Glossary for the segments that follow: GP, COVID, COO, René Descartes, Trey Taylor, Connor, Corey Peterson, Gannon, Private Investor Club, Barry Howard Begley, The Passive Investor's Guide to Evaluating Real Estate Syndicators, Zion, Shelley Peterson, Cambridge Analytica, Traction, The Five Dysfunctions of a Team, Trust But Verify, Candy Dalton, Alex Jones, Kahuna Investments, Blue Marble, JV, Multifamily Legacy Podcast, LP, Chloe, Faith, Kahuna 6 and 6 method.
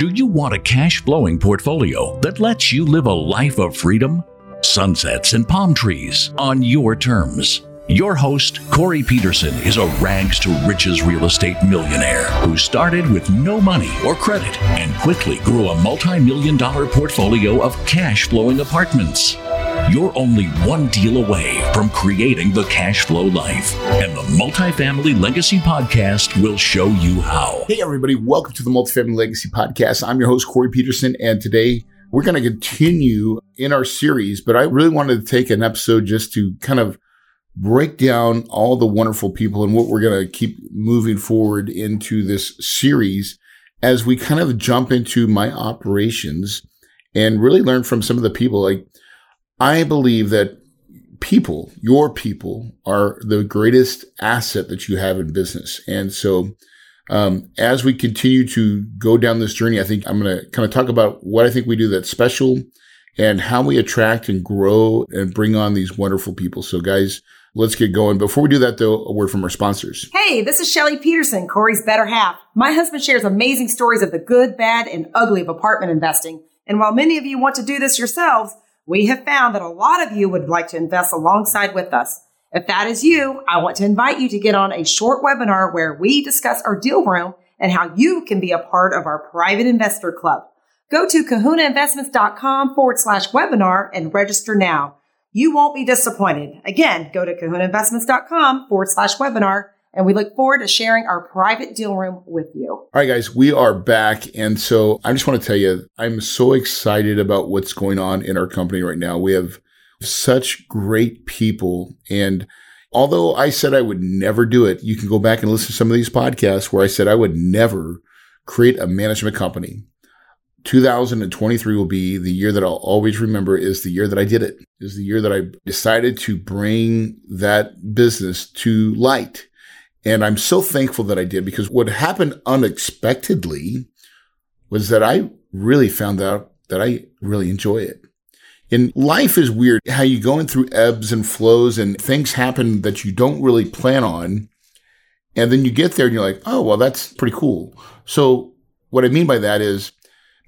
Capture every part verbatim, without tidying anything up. Do you want a cash-flowing portfolio that lets you live a life of freedom? Sunsets and palm trees on your terms. Your host, Corey Peterson, is a rags-to-riches real estate millionaire who started with no money or credit and quickly grew a multi-million dollar portfolio of cash-flowing apartments. You're only one deal away from creating the cash flow life, and the Multifamily Legacy Podcast will show you how. Hey, everybody. Welcome to the Multifamily Legacy Podcast. I'm your host, Corey Peterson, and today we're going to continue in our series, but I really wanted to take an episode just to kind of break down all the wonderful people and what we're going to keep moving forward into this series as we kind of jump into my operations and really learn from some of the people. Like, I believe that people, your people, are the greatest asset that you have in business. And so um, as we continue to go down this journey, I think I'm going to kind of talk about what I think we do that's special and how we attract and grow and bring on these wonderful people. So guys, let's get going. Before we do that, though, a word from our sponsors. Hey, this is Shelley Peterson, Corey's better half. My husband shares amazing stories of the good, bad, and ugly of apartment investing. And while many of you want to do this yourselves, we have found that a lot of you would like to invest alongside with us. If that is you, I want to invite you to get on a short webinar where we discuss our deal room and how you can be a part of our private investor club. Go to kahuna investments dot com forward slash webinar and register now. You won't be disappointed. Again, go to kahuna investments dot com forward slash webinar, and we look forward to sharing our private deal room with you. All right, guys, we are back. And so I just want to tell you, I'm so excited about what's going on in our company right now. We have such great people. And although I said I would never do it, you can go back and listen to some of these podcasts where I said I would never create a management company. two thousand twenty-three will be the year that I'll always remember is the year that I did it, is the year that I decided to bring that business to light. And I'm so thankful that I did, because what happened unexpectedly was that I really found out that I really enjoy it. And life is weird, how you're going through ebbs and flows and things happen that you don't really plan on. And then you get there and you're like, oh, well, that's pretty cool. So what I mean by that is,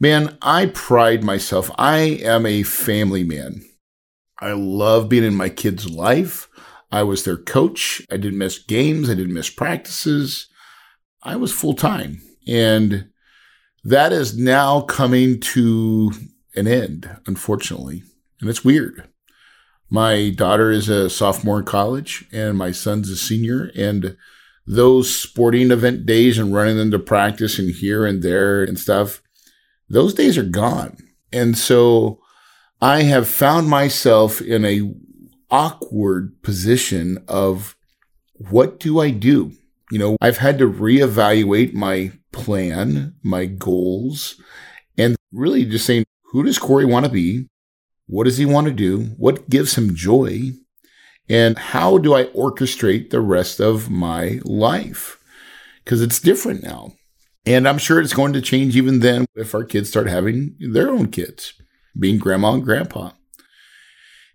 man, I pride myself. I am a family man. I love being in my kids' life. I was their coach. I didn't miss games. I didn't miss practices. I was full-time. And that is now coming to an end, unfortunately. And it's weird. My daughter is a sophomore in college, and my son's a senior. And those sporting event days and running them to practice and here and there and stuff, those days are gone. And so I have found myself in a awkward position of, what do I do? You know, I've had to reevaluate my plan, my goals, and really just saying, who does Corey want to be? What does he want to do? What gives him joy? And how do I orchestrate the rest of my life? Because it's different now. And I'm sure it's going to change even then if our kids start having their own kids, being grandma and grandpa.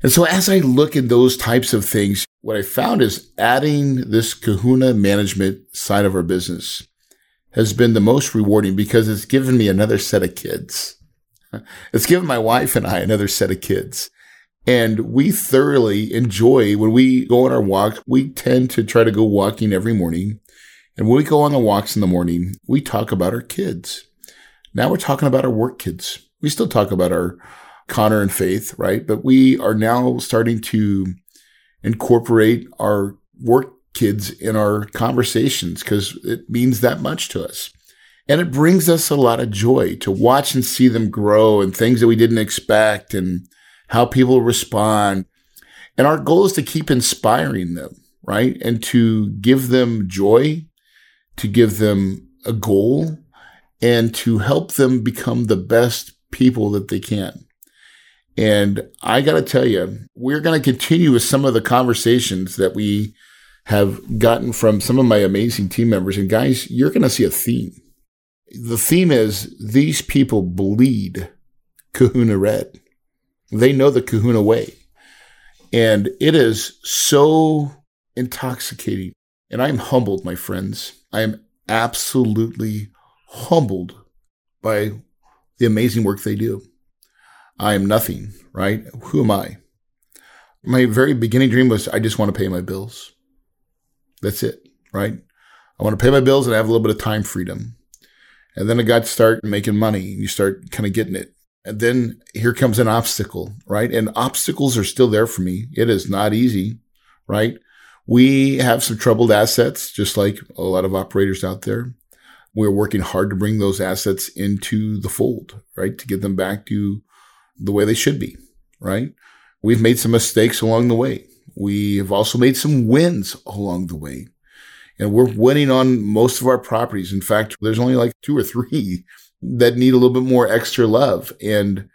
And so as I look at those types of things, what I found is adding this kahuna management side of our business has been the most rewarding, because it's given me another set of kids. It's given my wife and I another set of kids. And we thoroughly enjoy when we go on our walk. We tend to try to go walking every morning. And when we go on the walks in the morning, we talk about our kids. Now we're talking about our work kids. We still talk about our Connor and Faith, right? But we are now starting to incorporate our work kids in our conversations, because it means that much to us. And it brings us a lot of joy to watch and see them grow, and things that we didn't expect, and how people respond. And our goal is to keep inspiring them, right? And to give them joy, to give them a goal, and to help them become the best people that they can. And I got to tell you, we're going to continue with some of the conversations that we have gotten from some of my amazing team members. And guys, you're going to see a theme. The theme is, these people bleed Kahuna red. They know the Kahuna way. And it is so intoxicating. And I'm humbled, my friends. I am absolutely humbled by the amazing work they do. I am nothing, right? Who am I? My very beginning dream was I just want to pay my bills. That's it, right? I want to pay my bills and I have a little bit of time freedom. And then I got to start making money. You start kind of getting it. And then here comes an obstacle, right? And obstacles are still there for me. It is not easy, right? We have some troubled assets, just like a lot of operators out there. We're working hard to bring those assets into the fold, right? To get them back to the way they should be, right? We've made some mistakes along the way. We have also made some wins along the way. And we're winning on most of our properties. In fact, there's only like two or three that need a little bit more extra love. And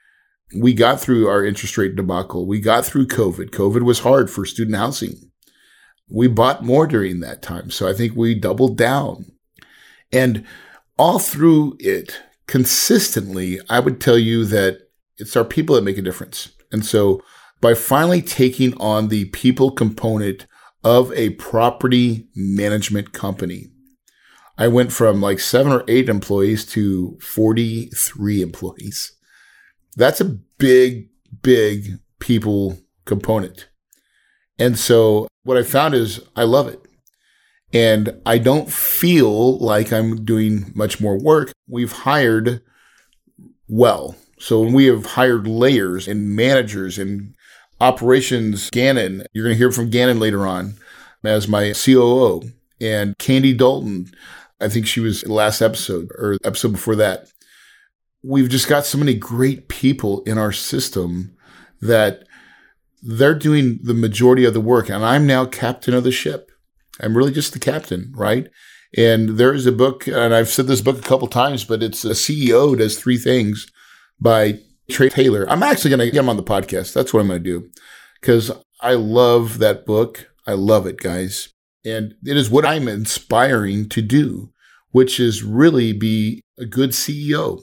we got through our interest rate debacle. We got through COVID. COVID was hard for student housing. We bought more during that time. So I think we doubled down. And all through it, consistently, I would tell you that it's our people that make a difference. And so by finally taking on the people component of a property management company, I went from like seven or eight employees to forty-three employees. That's a big, big people component. And so what I found is I love it. And I don't feel like I'm doing much more work. We've hired well. So when we have hired layers and managers and operations, Gannon, you're going to hear from Gannon later on as my C O O, and Candy Dalton, I think she was in the last episode or episode before that. We've just got so many great people in our system that they're doing the majority of the work. And I'm now captain of the ship. I'm really just the captain, right? And there is a book, and I've said this book a couple times, but it's A C E O Does Three Things by Trey Taylor. I'm actually going to get him on the podcast. That's what I'm going to do because I love that book. I love it, guys. And it is what I'm inspiring to do, which is really be a good C E O,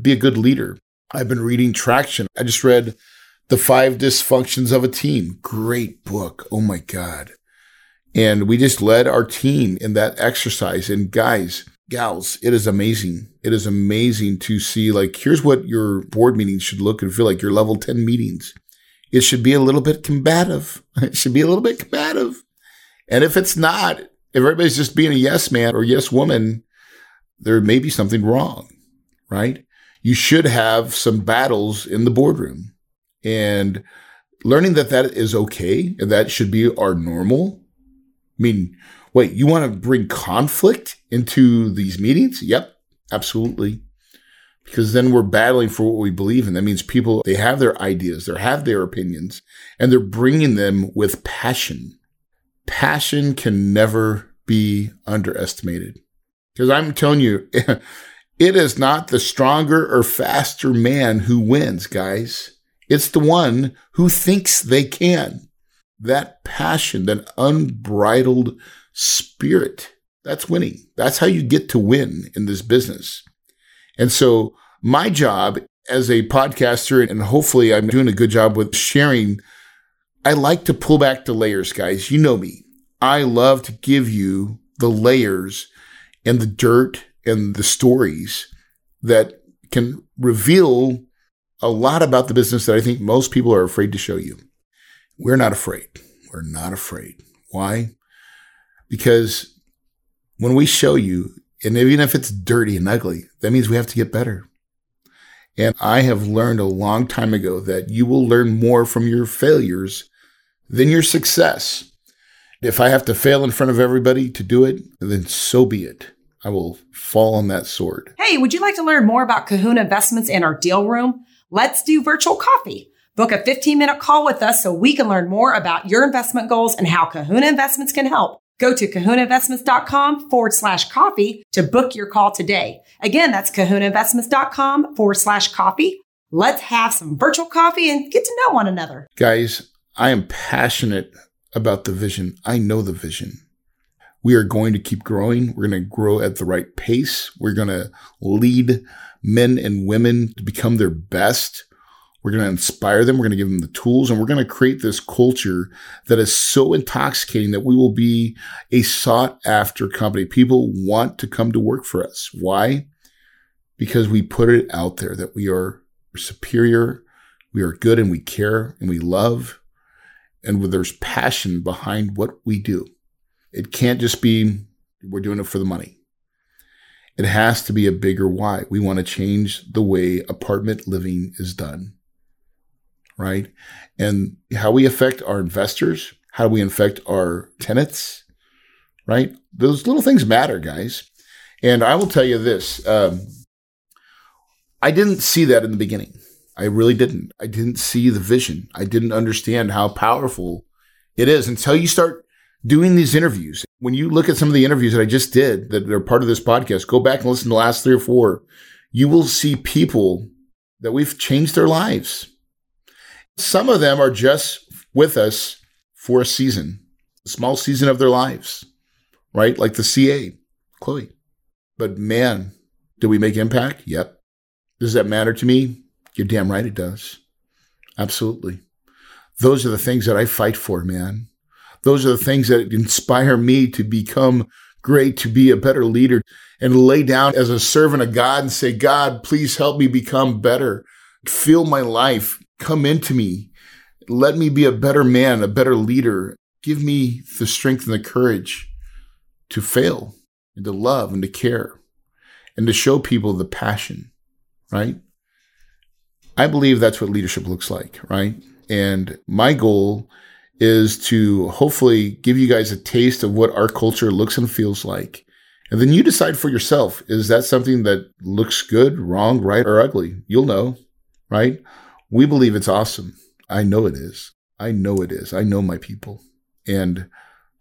be a good leader. I've been reading Traction. I just read The Five Dysfunctions of a Team. Great book. Oh, my God. And we just led our team in that exercise. And guys, gals, it is amazing. It is amazing to see, like, here's what your board meetings should look and feel like, your level ten meetings. It should be a little bit combative. It should be a little bit combative. And if it's not, if everybody's just being a yes man or yes woman, there may be something wrong, right? You should have some battles in the boardroom. And learning that that is okay and that should be our normal. I mean, wait, you want to bring conflict into these meetings? Yep, absolutely. Because then we're battling for what we believe in. That means people, they have their ideas, they have their opinions, and they're bringing them with passion. Passion can never be underestimated. Because I'm telling you, it is not the stronger or faster man who wins, guys. It's the one who thinks they can. That passion, that unbridled spirit, that's winning. That's how you get to win in this business. And so my job as a podcaster, and hopefully I'm doing a good job with sharing, I like to pull back the layers, guys. You know me. I love to give you the layers and the dirt and the stories that can reveal a lot about the business that I think most people are afraid to show you. We're not afraid. We're not afraid. Why? Because when we show you, and even if it's dirty and ugly, that means we have to get better. And I have learned a long time ago that you will learn more from your failures than your success. If I have to fail in front of everybody to do it, then so be it. I will fall on that sword. Hey, would you like to learn more about Kahuna Investments and our deal room? Let's do virtual coffee. Book a fifteen-minute call with us so we can learn more about your investment goals and how Kahuna Investments can help. Go to kahunainvestments.com forward slash coffee to book your call today. Again, that's kahunainvestments.com forward slash coffee. Let's have some virtual coffee and get to know one another. Guys, I am passionate about the vision. I know the vision. We are going to keep growing. We're going to grow at the right pace. We're going to lead men and women to become their best. We're going to inspire them. We're going to give them the tools, and we're going to create this culture that is so intoxicating that we will be a sought after company. People want to come to work for us. Why? because we put it out there that we are superior, we are good, and we care, and we love, and where there's passion behind what we do. It can't just be we're doing it for the money. It has to be a bigger why. We want to change the way apartment living is done, right? And how we affect our investors, how we affect our tenants, right? Those little things matter, guys. And I will tell you this. Um, I didn't see that in the beginning. I really didn't. I didn't see the vision. I didn't understand how powerful it is until you start doing these interviews. When you look at some of the interviews that I just did that are part of this podcast, go back and listen to the last three or four. You will see people that we've changed their lives. Some of them are just with us for a season, a small season of their lives, right? Like the C A, Chloe. But man, did we make impact? Yep. Does that matter to me? You're damn right it does. Absolutely. Those are the things that I fight for, man. Those are the things that inspire me to become great, to be a better leader, and lay down as a servant of God and say, God, please help me become better. Fill my life. Come into me. Let me be a better man, a better leader. Give me the strength and the courage to fail and to love and to care and to show people the passion, right? I believe that's what leadership looks like, right? And my goal is to hopefully give you guys a taste of what our culture looks and feels like. And then you decide for yourself, is that something that looks good, wrong, right, or ugly? You'll know, right? We believe it's awesome. I know it is. I know it is. I know my people. And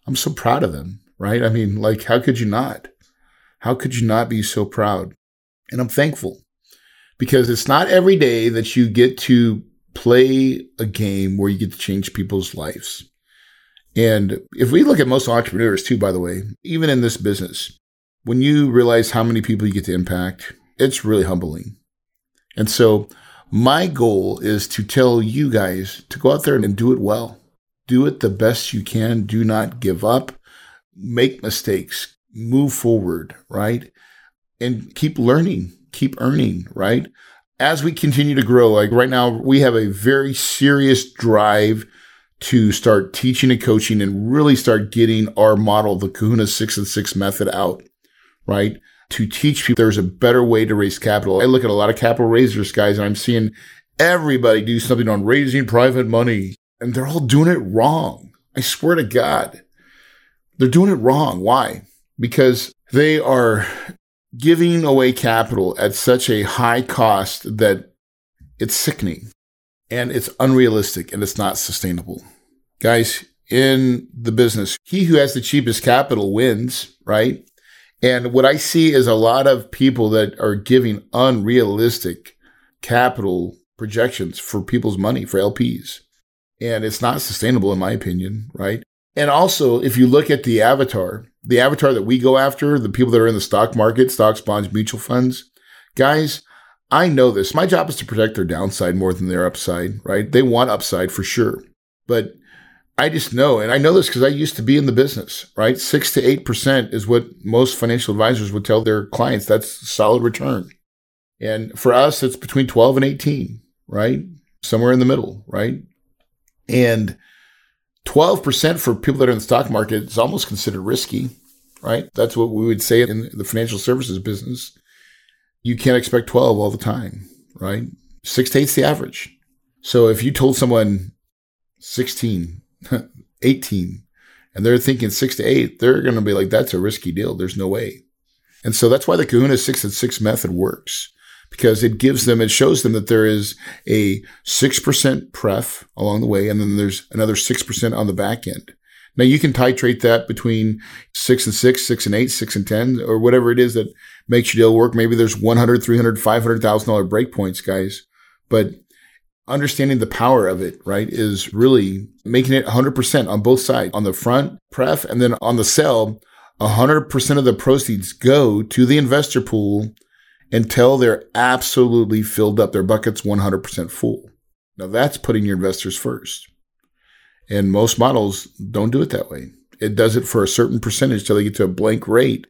I'm so proud of them, right? I mean, like, how could you not? How could you not be so proud? And I'm thankful. Because it's not every day that you get to play a game where you get to change people's lives. And if we look at most entrepreneurs too, by the way, even in this business, when you realize how many people you get to impact, it's really humbling. And so my goal is to tell you guys to go out there and do it well. Do it the best you can. Do not give up. Make mistakes. Move forward, right? And keep learning. Keep earning, right? As we continue to grow, like right now, we have a very serious drive to start teaching and coaching and really start getting our model, the Kahuna six and six method out, right? To teach people there's a better way to raise capital. I look at a lot of capital raisers, guys, and I'm seeing everybody do something on raising private money, and they're all doing it wrong. I swear to God, they're doing it wrong. Why? Because they are giving away capital at such a high cost that it's sickening and it's unrealistic and it's not sustainable. Guys, in the business, he who has the cheapest capital wins, right? And what I see is a lot of people that are giving unrealistic capital projections for people's money, for L Ps. And it's not sustainable, in my opinion, right? And also, if you look at the avatar, the avatar that we go after, the people that are in the stock market, stocks, bonds, mutual funds, guys, I know this. My job is to protect their downside more than their upside, right? They want upside for sure. But I just know, and I know this because I used to be in the business, right? six to eight percent is what most financial advisors would tell their clients. That's a solid return. And for us, it's between twelve and eighteen, right? Somewhere in the middle, right? And twelve percent for people that are in the stock market is almost considered risky, right? That's what we would say in the financial services business. You can't expect twelve all the time, right? Six to eight's the average. So if you told someone sixteen, eighteen, and they're thinking six to eight, they're going to be like, that's a risky deal. There's no way. And so that's why the Kahuna six and six method works, because it gives them, it shows them that there is a six percent pref along the way, and then there's another six percent on the back end. Now, you can titrate that between six and six, six and eight, six and ten, or whatever it is that makes your deal work. Maybe there's one hundred thousand dollars, three hundred thousand dollars, five hundred thousand dollars breakpoints, guys. But understanding the power of it, right, is really making it one hundred percent on both sides. On the front, pref, and then on the sell, one hundred percent of the proceeds go to the investor pool until they're absolutely filled up. Their bucket's one hundred percent full. Now, that's putting your investors first. And most models don't do it that way. It does it for a certain percentage till they get to a blank rate.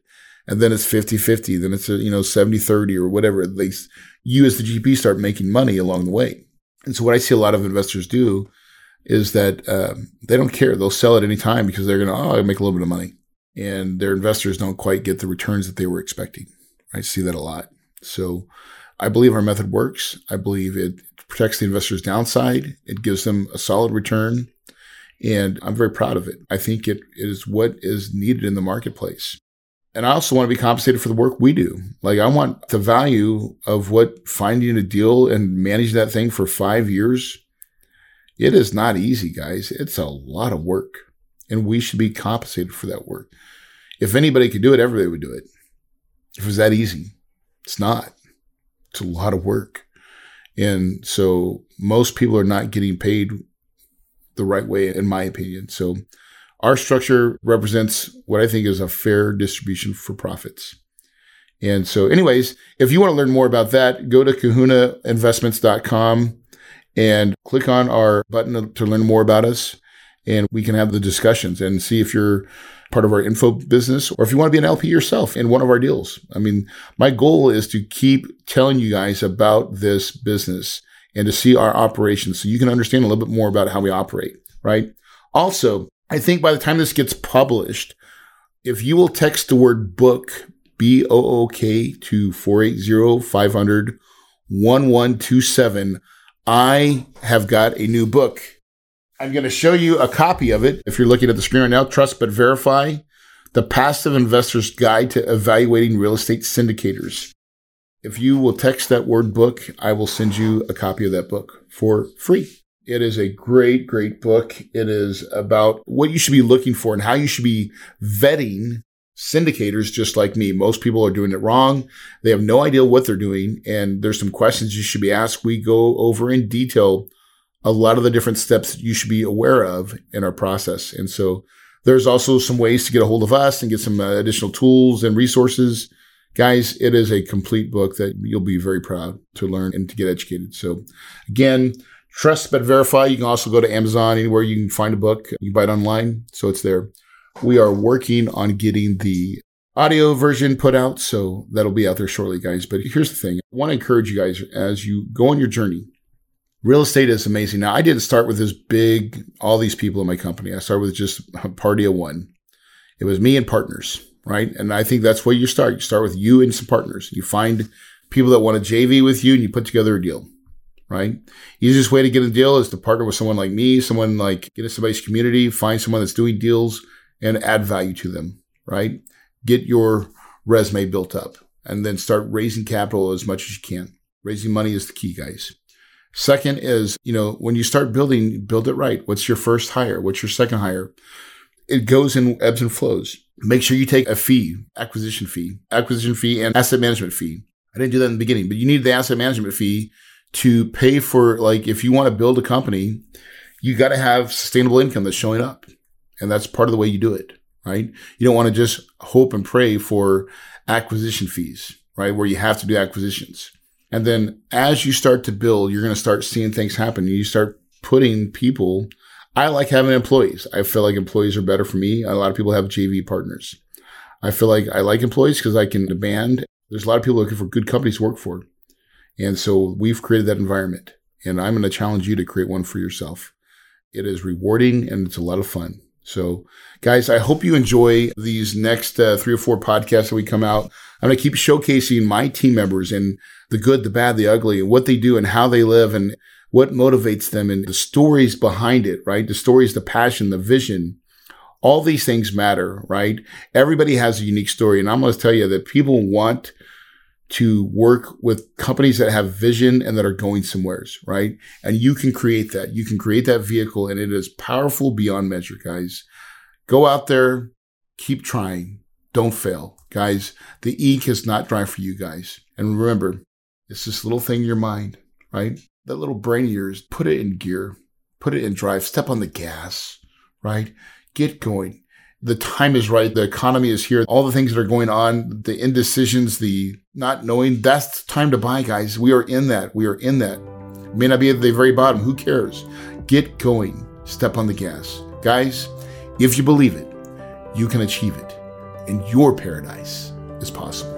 and then it's fifty-fifty, then it's, a, you know, seventy-thirty or whatever. At least you as the G P start making money along the way. And so what I see a lot of investors do is that um, they don't care. They'll sell at any time because they're going to, oh, I'll make a little bit of money. And their investors don't quite get the returns that they were expecting. I see that a lot. So I believe our method works. I believe it protects the investor's downside. It gives them a solid return. And I'm very proud of it. I think it is what is needed in the marketplace. And I also want to be compensated for the work we do. Like, I want the value of what finding a deal and managing that thing for five years. It is not easy, guys. It's a lot of work. And we should be compensated for that work. If anybody could do it, everybody would do it. If it was that easy. It's not. It's a lot of work. And so most people are not getting paid the right way, in my opinion. So our structure represents what I think is a fair distribution for profits. And so anyways, if you want to learn more about that, go to kahuna investments dot com and click on our button to learn more about us. And we can have the discussions and see if you're part of our info business or if you want to be an L P yourself in one of our deals. I mean, my goal is to keep telling you guys about this business and to see our operations so you can understand a little bit more about how we operate, right? Also, I think by the time this gets published, if you will text the word book, B O O K, to four eight zero, five hundred, eleven twenty-seven, I have got a new book. I'm going to show you a copy of it. If you're looking at the screen right now, Trust But Verify, The Passive Investor's Guide to Evaluating Real Estate Syndicators. If you will text that word book, I will send you a copy of that book for free. It is a great, great book. It is about what you should be looking for and how you should be vetting syndicators just like me. Most people are doing it wrong. They have no idea what they're doing, and there's some questions you should be asked. We go over in detail a lot of the different steps that you should be aware of in our process. And so there's also some ways to get a hold of us and get some uh, additional tools and resources. Guys, it is a complete book that you'll be very proud to learn and to get educated. So again, Trust But Verify. You can also go to Amazon, anywhere you can find a book. You buy it online, so it's there. We are working on getting the audio version put out, so that'll be out there shortly, guys. But here's the thing. I want to encourage you guys as you go on your journey. Real estate is amazing. Now, I didn't start with this big, all these people in my company. I started with just a party of one. It was me and partners, right? And I think that's where you start. You start with you and some partners. You find people that want to J V with you and you put together a deal, right? Easiest way to get a deal is to partner with someone like me, someone like get into somebody's community, find someone that's doing deals and add value to them, right? Get your resume built up and then start raising capital as much as you can. Raising money is the key, guys. Second is, you know, when you start building, build it right. What's your first hire? What's your second hire? It goes in ebbs and flows. Make sure you take a fee, acquisition fee, acquisition fee and asset management fee. I didn't do that in the beginning, but you need the asset management fee to pay for, like, if you want to build a company, you got to have sustainable income that's showing up. And that's part of the way you do it, right? You don't want to just hope and pray for acquisition fees, right? Where you have to do acquisitions. And then as you start to build, you're going to start seeing things happen. You start putting people. I like having employees. I feel like employees are better for me. A lot of people have J V partners. I feel like I like employees because I can demand. There's a lot of people looking for good companies to work for. And so we've created that environment. And I'm going to challenge you to create one for yourself. It is rewarding and it's a lot of fun. So guys, I hope you enjoy these next uh, three or four podcasts that we come out. I'm going to keep showcasing my team members and the good, the bad, the ugly, and what they do and how they live and what motivates them and the stories behind it, right? The stories, the passion, the vision, all these things matter, right? Everybody has a unique story. And I'm going to tell you that people want to work with companies that have vision and that are going somewheres, right? And you can create that. You can create that vehicle, and it is powerful beyond measure, guys. Go out there, keep trying, don't fail. Guys, the ink is not dry for you guys. And remember, it's this little thing in your mind, right? That little brain of yours, put it in gear, put it in drive, step on the gas, right? Get going. The time is right. The economy is here. All the things that are going on, the indecisions, the not knowing, that's time to buy, guys. We are in that. We are in that. It may not be at the very bottom. Who cares? Get going. Step on the gas. Guys, if you believe it, you can achieve it. And your paradise is possible.